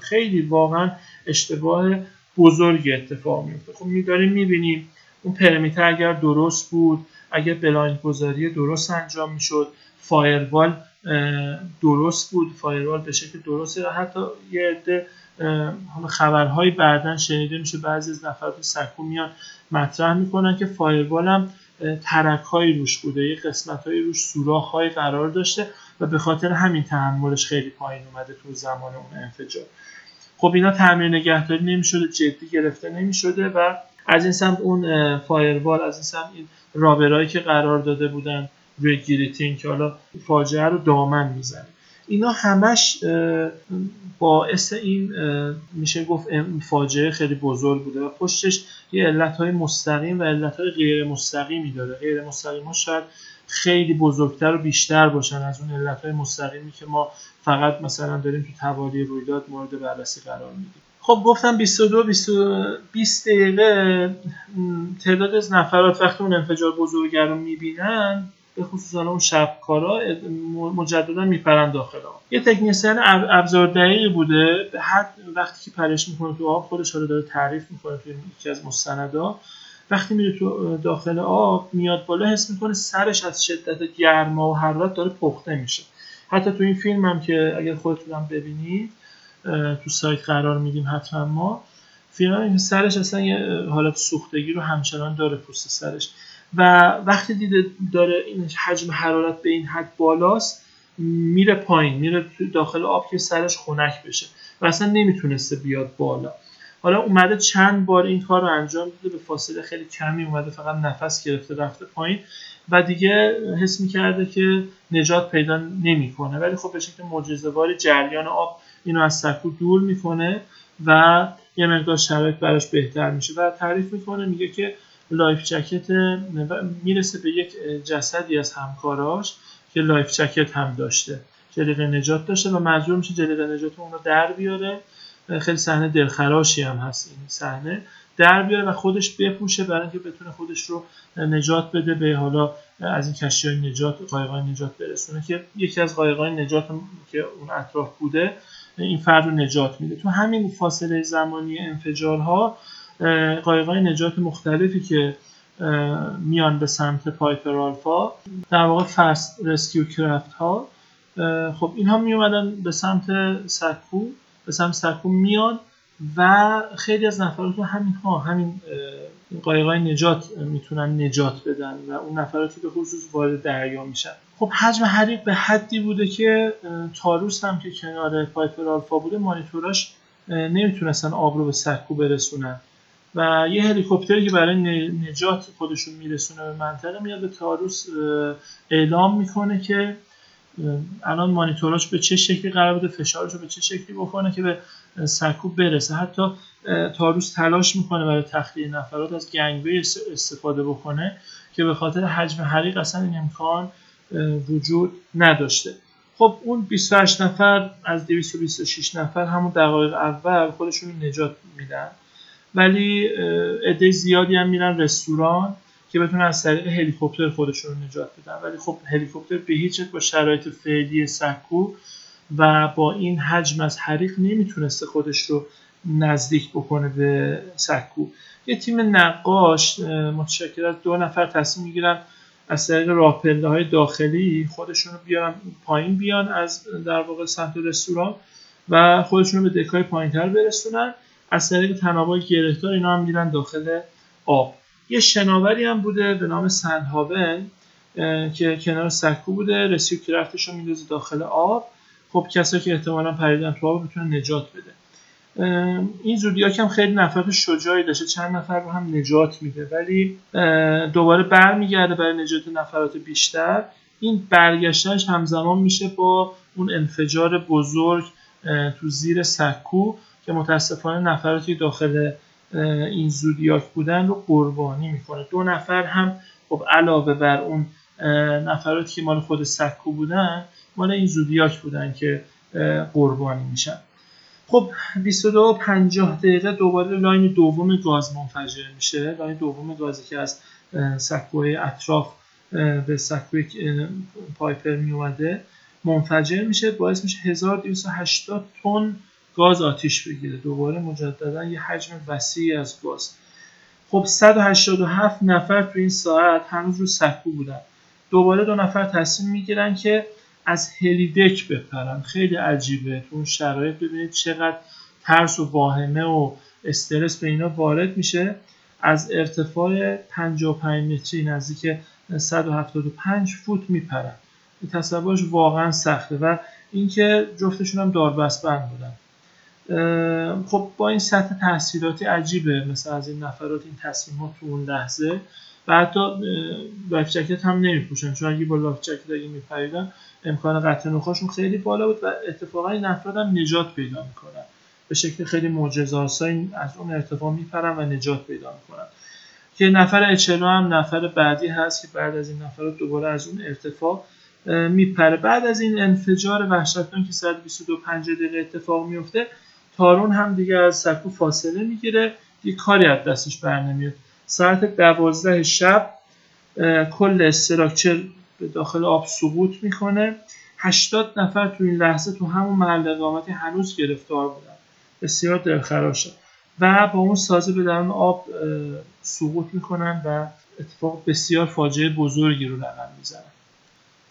خیلی واقعا اشتباه بزرگی اتفاق میفته. خب می‌داریم میبینیم اون پرمیتر اگر درست بود، اگر بلایند گذاری درست انجام میشد، فایروال درست بود، فایروال به شکل درست، حتی یه عده خبرهای بعدن شنیده میشه بعضی از نفرات سکو میان مطرح میکنن که فایروال هم ترک‌های روش بوده، یه قسمت‌های روش سوراخ‌های قرار داشته و به خاطر همین تحملش خیلی پایین اومده تو زمان اون انفجار. خب اینا تعمیر نگهداری نمی‌شده، جدی گرفته نمی‌شده و از این سمت اون فایروال، از این سمت این رابرایی که قرار داده بودن روی گریتینگ که حالا فاجعه رو دامن می‌زنه، اینا همش باعث این میشه گفت فاجعه خیلی بزرگ بوده و پشتش یه علتهای مستقیم و علتهای غیر مستقیمی داره. غیر مستقیم‌ها شاید خیلی بزرگتر و بیشتر باشن از اون علتهای مستقیمی که ما فقط مثلا داریم تو توالی رویداد مورد بررسی قرار میدیم. خب گفتم 20 دقیقه تعداد از نفرات وقتی اون انفجار بزرگ رو میبینن، به خصوص اون شبکارا، مجددا میپرن داخل آب. یه تکنیسیان ابزار دقیقی بوده، وقتی که پرش میکنه تو آب، خودش رو داره تعریف میکنه توی یکی از مستندا، وقتی میره تو داخل آب میاد بالا، حس میکنه سرش از شدت گرما و حرارت داره پخته میشه. حتی تو این فیلم هم که اگر خودتون هم ببینید تو سایت قرار میدیم حتما، ما فیلم این سرش اصلا یه حالت سوختگی رو همچنان داره، پوست سرش، و وقتی دیده داره این حجم حرارت به این حد بالاست، میره پایین، میره داخل آب که سرش خنک بشه و اصلا نمیتونسته بیاد بالا. حالا اومده چند بار این کار رو انجام داده، به فاصله خیلی کمی اومده، فقط نفس گرفته رفته پایین و دیگه حس می‌کرده که نجات پیدا نمی‌کنه، ولی خب به شکل معجزه‌واری جریان آب اینو از سکو دور می‌کنه و یه مقدار شرایط براش بهتر میشه و تعریف می‌کنه، میگه که لایف جکت میرسه به یک جسدی از همکاراش که لایف جکت هم داشته، جلیقه نجات داشته و مجبور میشه جلیقه نجات اون رو در بیاره. خیلی صحنه دلخراشی هم هست این صحنه، در بیاره و خودش بپوشه برای اینکه بتونه خودش رو نجات بده، به حالا از این کشتی‌های نجات، قایق‌های نجات برسونه که یکی از قایق‌های نجات که اون اطراف بوده این فرد رو نجات میده. تو همین فاصله زمانی انفجارها قایق‌های نجات مختلفی که میان به سمت پایپر آلفا، در واقع فرست رسکیو کرافت ها، خب اینها می اومدن به سمت سکو، به سمت سکو میاد و خیلی از نفرات رو همین قایق‌های نجات میتونن نجات بدن و اون نفراتی به خصوص وارد دریا میشن. خب حجم حریق به حدی بوده که تاروس هم که کنار پایپر آلفا بوده مانیتوراش نمیتونستن آب رو به سکو برسونن و یه هلیکوپتری که برای نجات خودشون میرسونه به منطقه میاد به تاروس اعلام میکنه که الان مانیتوراش به چه شکلی قرار بوده، فشارش رو به چه شکلی بکنه که به سکو برسه. حتی تاروس تلاش میکنه برای تخلیه نفرات از گنگوی استفاده بکنه که به خاطر حجم حریق اصلا این امکان وجود نداشته. خب اون 28 نفر از 226 نفر همون دقایق اول خودشون نجات میدن، ولی عده زیادی هم میرن رستوران که بتونن از طریق هلیکوپتر خودشون رو نجات بدن، ولی خب هلیکوپتر به هیچ وجه با شرایط فعلی سکو و با این حجم از حریق نمیتونسته خودش رو نزدیک بکنه به سکو. یه تیم نقاش متشکل از 2 نفر تصمیم میگیرن از طریق راهپله‌های داخلی خودشون رو بیارن پایین، بیان از در واقع سمت رستوران و خودشون رو به دکای پایین‌تر برسونن. از طریق تنابای گرهدار اینا هم میرن داخل آب. یه شناوری هم بوده به نام سندهاون که کنار سکو بوده، رسیو کرافتش رو میندازه داخل آب. خب کسایی که احتمالاً پریدن تو آب میتونه نجات بده. این زودیاک هم خیلی نفر شجاعی داشته، چند نفر رو هم نجات میده، ولی دوباره برمیگرده برای نجات نفرات بیشتر. این برگشتنش همزمان میشه با اون انفجار بزرگ تو زیر سکو که متاسفانه نفراتی داخل این زودیاک بودن رو قربانی میکنه. 2 نفر هم خب علاوه بر اون نفراتی که مال خود سکو بودن مال این زودیاک بودن که قربانی میشن. خب 22:50 دوباره لاین دوم گاز منفجر میشه، لاین دوم گازی که از سکوی اطراف به سکوی پایپر میومده منفجر میشه، باعث میشه 1280 تن گاز آتیش بگیره، دوباره مجددا یه حجم وسیعی از گاز. خب 187 نفر تو این ساعت هنوز رو سکو بودن. دوباره 2 نفر تصمیم میگیرن که از هلیدک بپرن. خیلی عجیبه تو اون شرایط ببینید چقدر ترس و واهمه و استرس به اینا وارد میشه. از ارتفاع 55 متری نزدیک 175 فوت میپرن. این تصورش واقعا سخته و اینکه جفتشون هم داربست بند بودن. خب با این سطح تحصیلاتی عجیبه مثلا از این نفرات این تصمیمات تو اون لحظه و حتی لایف جکت هم نمیپوشن، چون اگه با لایف جکت اگه میپریدن امکان قطع نخاشون خیلی بالا بود و اتفاقا این نفرات هم نجات پیدا میکنن به شکل خیلی معجزه‌آسایی، از اون ارتفاع میپرن و نجات پیدا میکنن. که نفر اچلو هم نفر بعدی هست که بعد از این نفرات دوباره از اون ارتفاع میپره. بعد از این انفجار وحشتناک که 122:50 اتفاق میفته، تارون هم دیگه از سکو فاصله میگیره، دیگه کاری از دستش برنمیاد. ساعت 12 شب کل استراکچر به داخل آب سقوط میکنه. 80 نفر تو این لحظه تو همون محل اقامتی هنوز گرفتار بودن، بسیار دلخراشه و با اون سازه به درون آب سقوط میکنن و اتفاق بسیار فاجعه بزرگی رو رقم میزنن.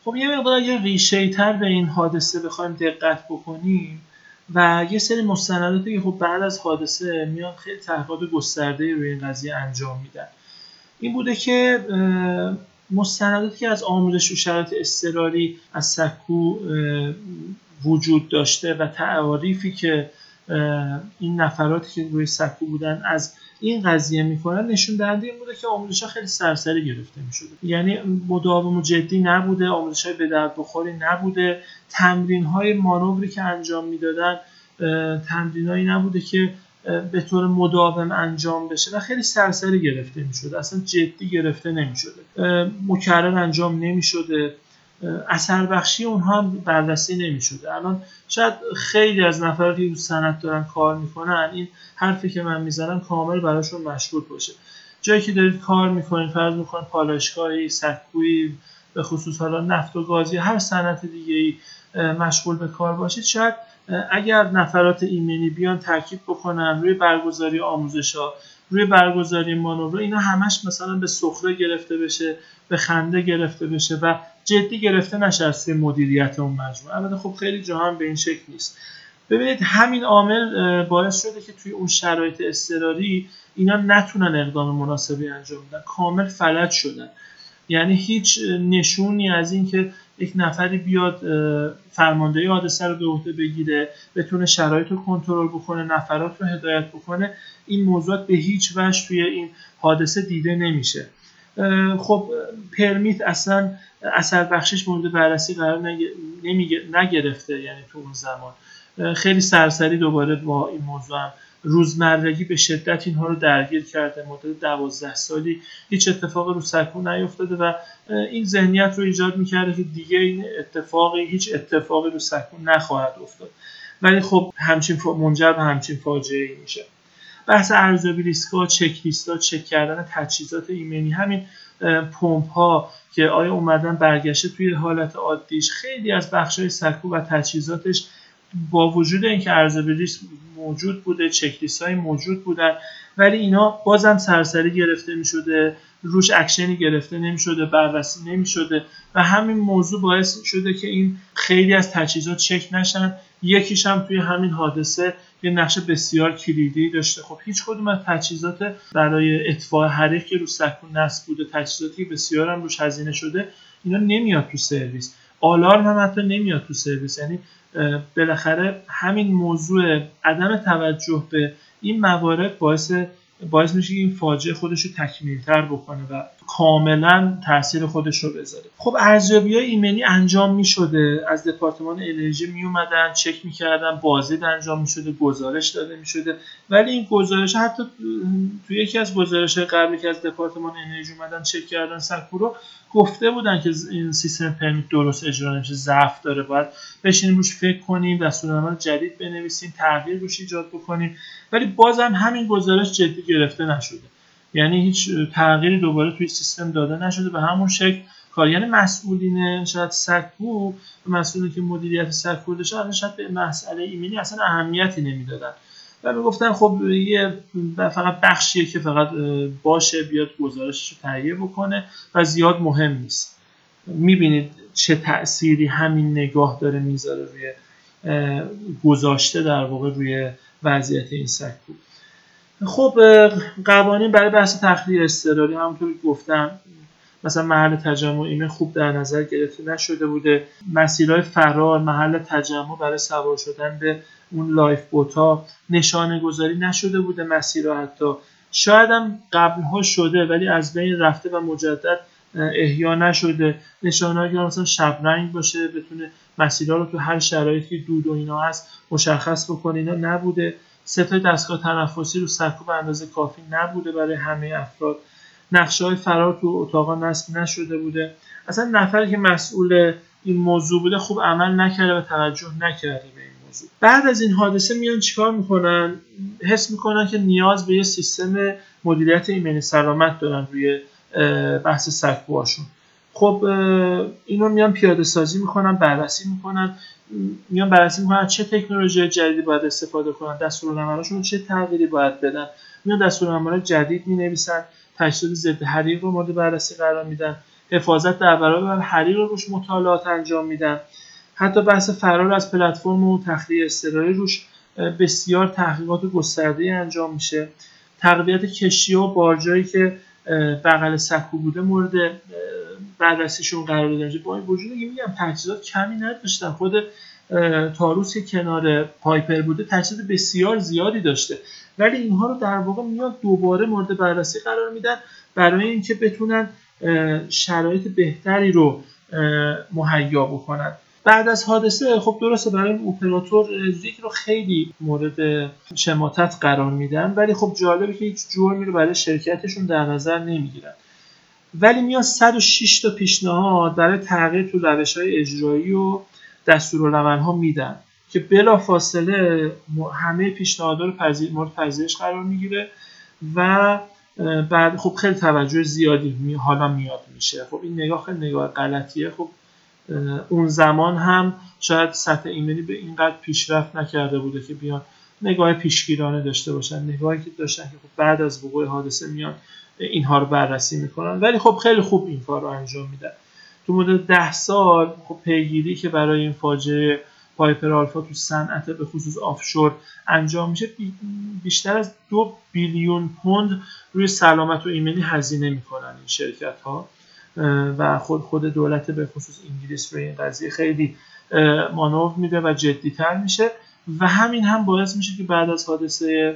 خب یه مقدار اگه ریشه تر به این حادثه بخوایم دقت بکنیم و یه سری مستنداتی که خب بعد از حادثه میان خیلی تحقیقات گسترده‌ای روی این قضیه انجام میدن، این بوده که مستنداتی که از آموزش و شرایط اضطراری از سکو وجود داشته و تعاریفی که این نفراتی که روی سکو بودن از این قضیه میکنن نشون دهنده این بوده که آموزش‌ها خیلی سرسری گرفته میشده، یعنی مداوم و جدی نبوده، آموزش‌های به درد بخوری نبوده، تمرین‌های مانوری که انجام میدادن تمرینایی نبوده که به طور مداوم انجام بشه و خیلی سرسری گرفته میشده، اصلا جدی گرفته نمیشده، مکرر انجام نمیشده، اثر بخشی اونها هم بررسی نمیشده. الان شاید خیلی از نفراتی که سند دارن کار میکنن این حرفی که من میزنم کامل براشون مشکوک باشه. جایی که دارید کار میکنید فرض میکنید پالایشگاهی، سکویی، به خصوص حالا نفت و گازی، هر صنعت دیگه‌ای مشغول به کار باشید، شاید اگر نفرات ایمنی بیان تاکید بکنن روی برگزاری آموزش‌ها، روی برگزاری مانور، اینا همش مثلا به سخره گرفته بشه، به خنده گرفته بشه و جدی گرفته نشه از سوی مدیریت اون مجموعه. البته خب خیلی جاها به این شکل نیست. ببینید همین عامل باعث شده که توی اون شرایط اضطراری اینا نتونن اقدام مناسبی انجام بدن، کامل فلج شدن. یعنی هیچ نشونی از این که یک نفری بیاد فرماندهی حادثه رو به عهده بگیره، بتونه شرایط رو کنترل بکنه، نفرات رو هدایت بکنه، این موضوعات به هیچ وجه توی این حادثه دیده نمیشه. خب پرمیت اصلا اثر بخشش مورد بررسی قرار نگرفته، یعنی تو اون زمان خیلی سرسری دوباره با این موضوع هم روزمرگی به شدت اینها رو درگیر کرده. مدت 12 سالی هیچ اتفاقی رو سکو نیفتاده و این ذهنیت رو ایجاد میکرده که دیگه این اتفاقی، هیچ اتفاقی رو سکو نخواهد افتاد، ولی خب همچین منجر به همچین فاجعه‌ای میشه. بحث ارزیابی ریسک‌ها، چک لیست‌ها، چک کردن تجهیزات ایمنی، همین پمپ‌ها که آیا اومدن برگشته توی حالت عادیش، خیلی از بخش‌های سکو و تجهیزاتش با وجود اینکه ارزیابی ریسک موجود بوده، چک لیست‌های موجود بودن، ولی اینا بازم سرسری گرفته می‌شده، روش اکشنی گرفته نمی‌شده، بررسی نمی‌شده و همین موضوع باعث شده که این خیلی از تجهیزات چک نشن. یکیش هم توی همین حادثه یه نقش بسیار کلیدی داشته. خب هیچ کدوم از تجهیزات برای اطفاء حریق که رو سکو نصب بوده، تجهیزاتی بسیار هم روش هزینه شده، اینا نمیاد تو سرویس. آلارم هم حتی نمیاد تو سرویس. یعنی بالاخره همین موضوع عدم توجه به این موارد باعث میشه که این فاجعه خودش رو تکمیل‌تر بکنه و کاملا تاثیر خودش رو بذاره. خب ارزیابی‌های ایمنی انجام می‌شده، از دپارتمان انرژی میومدن، چک می‌کردن، بازدید انجام می‌شده، گزارش داده می‌شده، ولی این گزارش حتی توی یکی از گزارش‌های قبلی که از دپارتمان انرژی اومدن چک کردن سکو رو، گفته بودن که این سیستم پرمیت درست اجرا نمیشه، ضعف داره، باید بشینیم روش فکر کنیم، دستورالعمل جدید بنویسیم، تغییر روش ایجاد بکنیم، ولی بازم همین گزارش جدی گرفته نشده، یعنی هیچ تغییری دوباره توی سیستم داده نشده، به همون شکل کار. یعنی مسئولین شاید سکو، مسئولین که مدیریت سکو داشتن، شاید به مسئله ایمنی اصلا اهمیتی نمیدادن و میگفتن خب یه فقط بخشیه که فقط باشه، بیاد گزارشش رو تهیه بکنه و زیاد مهم نیست. میبینید چه تأثیری همین نگاه داره میذاره روی گذاشته در واقع روی وضعیت این سکو. خب قوانین برای بحث تخلیه اضطراری، همونطور که گفتم مثلا محل تجمع ایمن خوب در نظر گرفته نشده بوده، مسیرهای فرار، محل تجمع برای سوار شدن به اون لایف بوتا نشانه گذاری نشده بوده، مسیرها حتی شاید هم قبلها شده ولی از بین رفته و مجدد احیا نشده، نشانه‌ای که مثلا شبرنگ باشه بتونه مسیرها رو تو هر شرایطی دود و اینا هست مشخص بکنه، اینا نبوده، ستای دستگاه تنفسی رو سکو به اندازه کافی نبوده برای همه افراد، نقشه‌های فرار تو اتاقا نصب نشده بوده، اصلا نفری که مسئول این موضوع بوده خوب عمل نکرده و توجه نکرده به این موضوع. بعد از این حادثه میان چیکار میکنن؟ حس میکنن که نیاز به یه سیستم مدیریت ایمنی سلامت دارن روی بحث سکوهاشون. خب اینو میان پیاده سازی میکنن، بررسی میکنن، میان بررسی میکنن چه تکنولوژی جدیدی باید استفاده کنن، دستورالعملشون چه تغییری باید بدن، میان دستورالعمل جدید مینویسن، تجهیزات ضد حریق رو مورد بررسی قرار میدن، حفاظت در برابر حریق رو روش مطالعات انجام میدن، حتی بحث فرار از پلتفرم و تخلیه اضطراری روش بسیار تحقیقات گسترده‌ای انجام میشه، تقویت کشتی‌ها و بارجایی که بغل سکو بوده مورد بررسیشون قرار داده میشه. با این وجود که میگم تجهیزات کمی نداشتن، خود تاروس که کنار پایپر بوده تجدید بسیار زیادی داشته، ولی اینها رو در واقع میاد دوباره مورد بررسی قرار میدن برای اینکه بتونن شرایط بهتری رو مهیا بکنن. بعد از حادثه خب درسته برای اپراتور ریک رو خیلی مورد شماتت قرار میدن، ولی خب جالبه که هیچ جرمی رو برای شرکتشون در نظر نمیگیرن، ولی میاد 106 تا پیشنهاد برای تغییر تو روش‌های اجرایی و دستورالعمل‌ها میدن که بلا فاصله همه پیشنهادها رو مورد پذیرش قرار میگیره و بعد خب خیلی توجه زیادی حالا میاد میشه. خب این نگاه خیلی نگاه غلطیه. خب اون زمان هم شاید سطح ایمنی به اینقدر پیشرفت نکرده بوده که بیان نگاه پیشگیرانه داشته باشن، نگاهی که داشتن که خب بعد از وقوع حادثه میان اینها رو بررسی میکنن، ولی خب خیلی خوب این کار رو انجام میدن. تو مدت 10 سال خب پیگیری که برای این فاجعه پایپر آلفا تو صنعت به خصوص آفشور انجام میشه بیشتر از 2 بیلیون پوند روی سلامت و ایمنی هزینه میکنن این شرکت ها و خود دولت به خصوص انگلیس روی این قضیه خیلی مانور میده و جدی‌تر میشه و همین هم باعث میشه که بعد از حادثه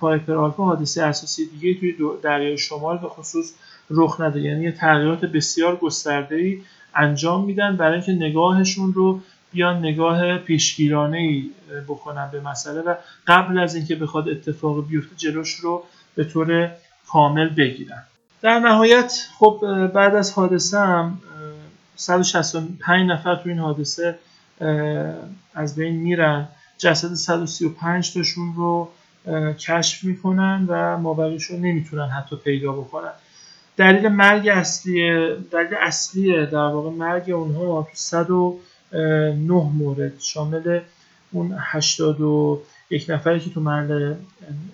پایپر آلفا حادثه اساسی دیگه توی دریای شمال به خصوص رخ نده، یعنی تغییرات بسیار گسترده‌ای انجام میدن برای اینکه نگاهشون رو بیان نگاه پیشگیرانه‌ای بکنن به مسئله و قبل از اینکه بخواد اتفاق بیفته جلوش رو به طور کامل بگیرن. در نهایت خب بعد از حادثه هم 165 نفر تو این حادثه از بین میرن، جسد 135 تاشون رو کشف میکنن و مابقیش رو نمیتونن حتی پیدا بکنن. دلیل اصلی در واقع مرگ اونها تو 109 مورد شامل اون 81 نفری که تو محل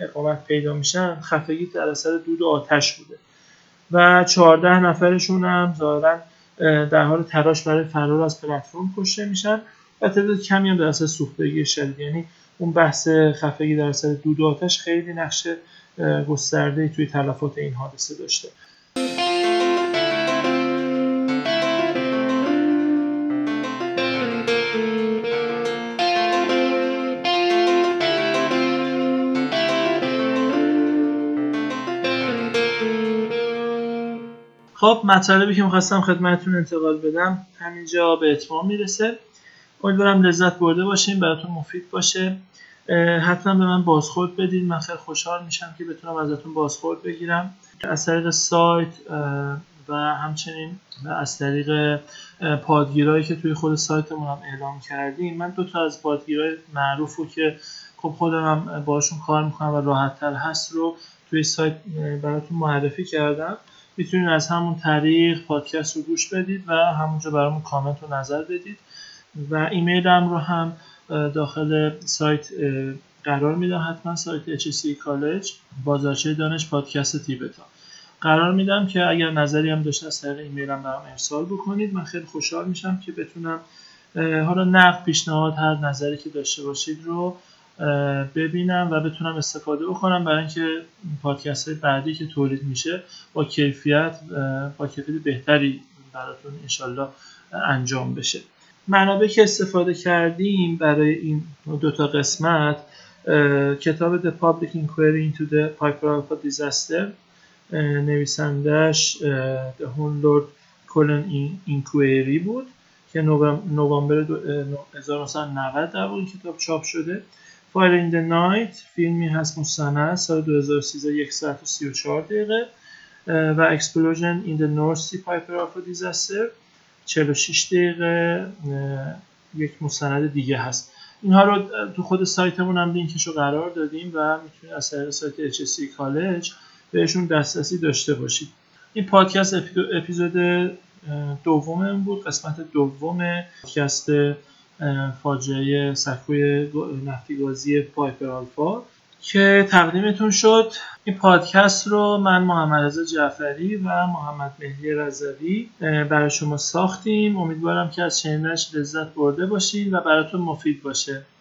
اقامت پیدا میشن خفگی در اثر دود و آتش بوده و 14 نفرشون هم ظاهرا در حال تلاش برای فرار از پلتفرم کشته میشن و تعداد کمی هم در اثر سوختگی شدید، یعنی اون بحث خفگی در اثر دود و آتش خیلی نقش گسترده‌ای توی تلفات این حادثه داشته. خب مطالبی که می‌خواستم خدمتتون انتقال بدم همینجا به اتمام میرسه. امیدوارم لذت برده باشین، براتون مفید باشه. حتما به من بازخورد بدین، من خیلی خوشحال میشم که بتونم ازتون بازخورد بگیرم از طریق سایت و همچنین از طریق پادگیرایی که توی خود سایتمون هم اعلام کردیم. من 2 تا از پادگیرای معروفو که خودم باهاشون کار میکنم و راحت‌تر هست رو توی سایت براتون معرفی کردم، میتونین از همون طریق پادکست رو گوش بدید و همونجا برامون کامنت و نظر بدید و ایمیلم رو هم داخل سایت قرار میدم، حتما سایت HSE College بازارچه دانش پادکست تیبتا قرار میدم که اگر نظری هم داشته از طریق ایمیلم برام ارسال بکنید، من خیلی خوشحال میشم که بتونم حالا نقد پیشنهاد هر نظری که داشته باشید رو ببینم و بتونم استفاده بکنم برای اینکه پادکست های بعدی که تولید میشه با کیفیت بهتری براتون انشالله انجام بشه. منابعی که استفاده کردیم برای این 2 تا قسمت کتاب The Public Inquiry into the Piper Alpha Disaster نویسندش Lord Cullen Inquiry بود که نوامبر 1990 در این کتاب چاپ شده. Fire in the Night فیلمی هست مستند سال 2013 1 ساعت و 34 دقیقه و Explosion in the North Sea Piper Alpha Disaster 46 دقیقه یک مستند دیگه هست. اینها رو تو خود سایتمون هم لینکش رو قرار دادیم و میتونید از طریق سایت HSE College بهشون دسترسی داشته باشید. این پادکست اپیزود دومم بود، قسمت دوم پادکست فاجعه سکوی نفتی گازی پایپر آلفا که تقدیمتون شد. این پادکست رو من محمدرضا جعفری و محمد مهدی رضوی برای شما ساختیم. امیدوارم که از شنیدنش لذت برده باشید و براتون مفید باشه.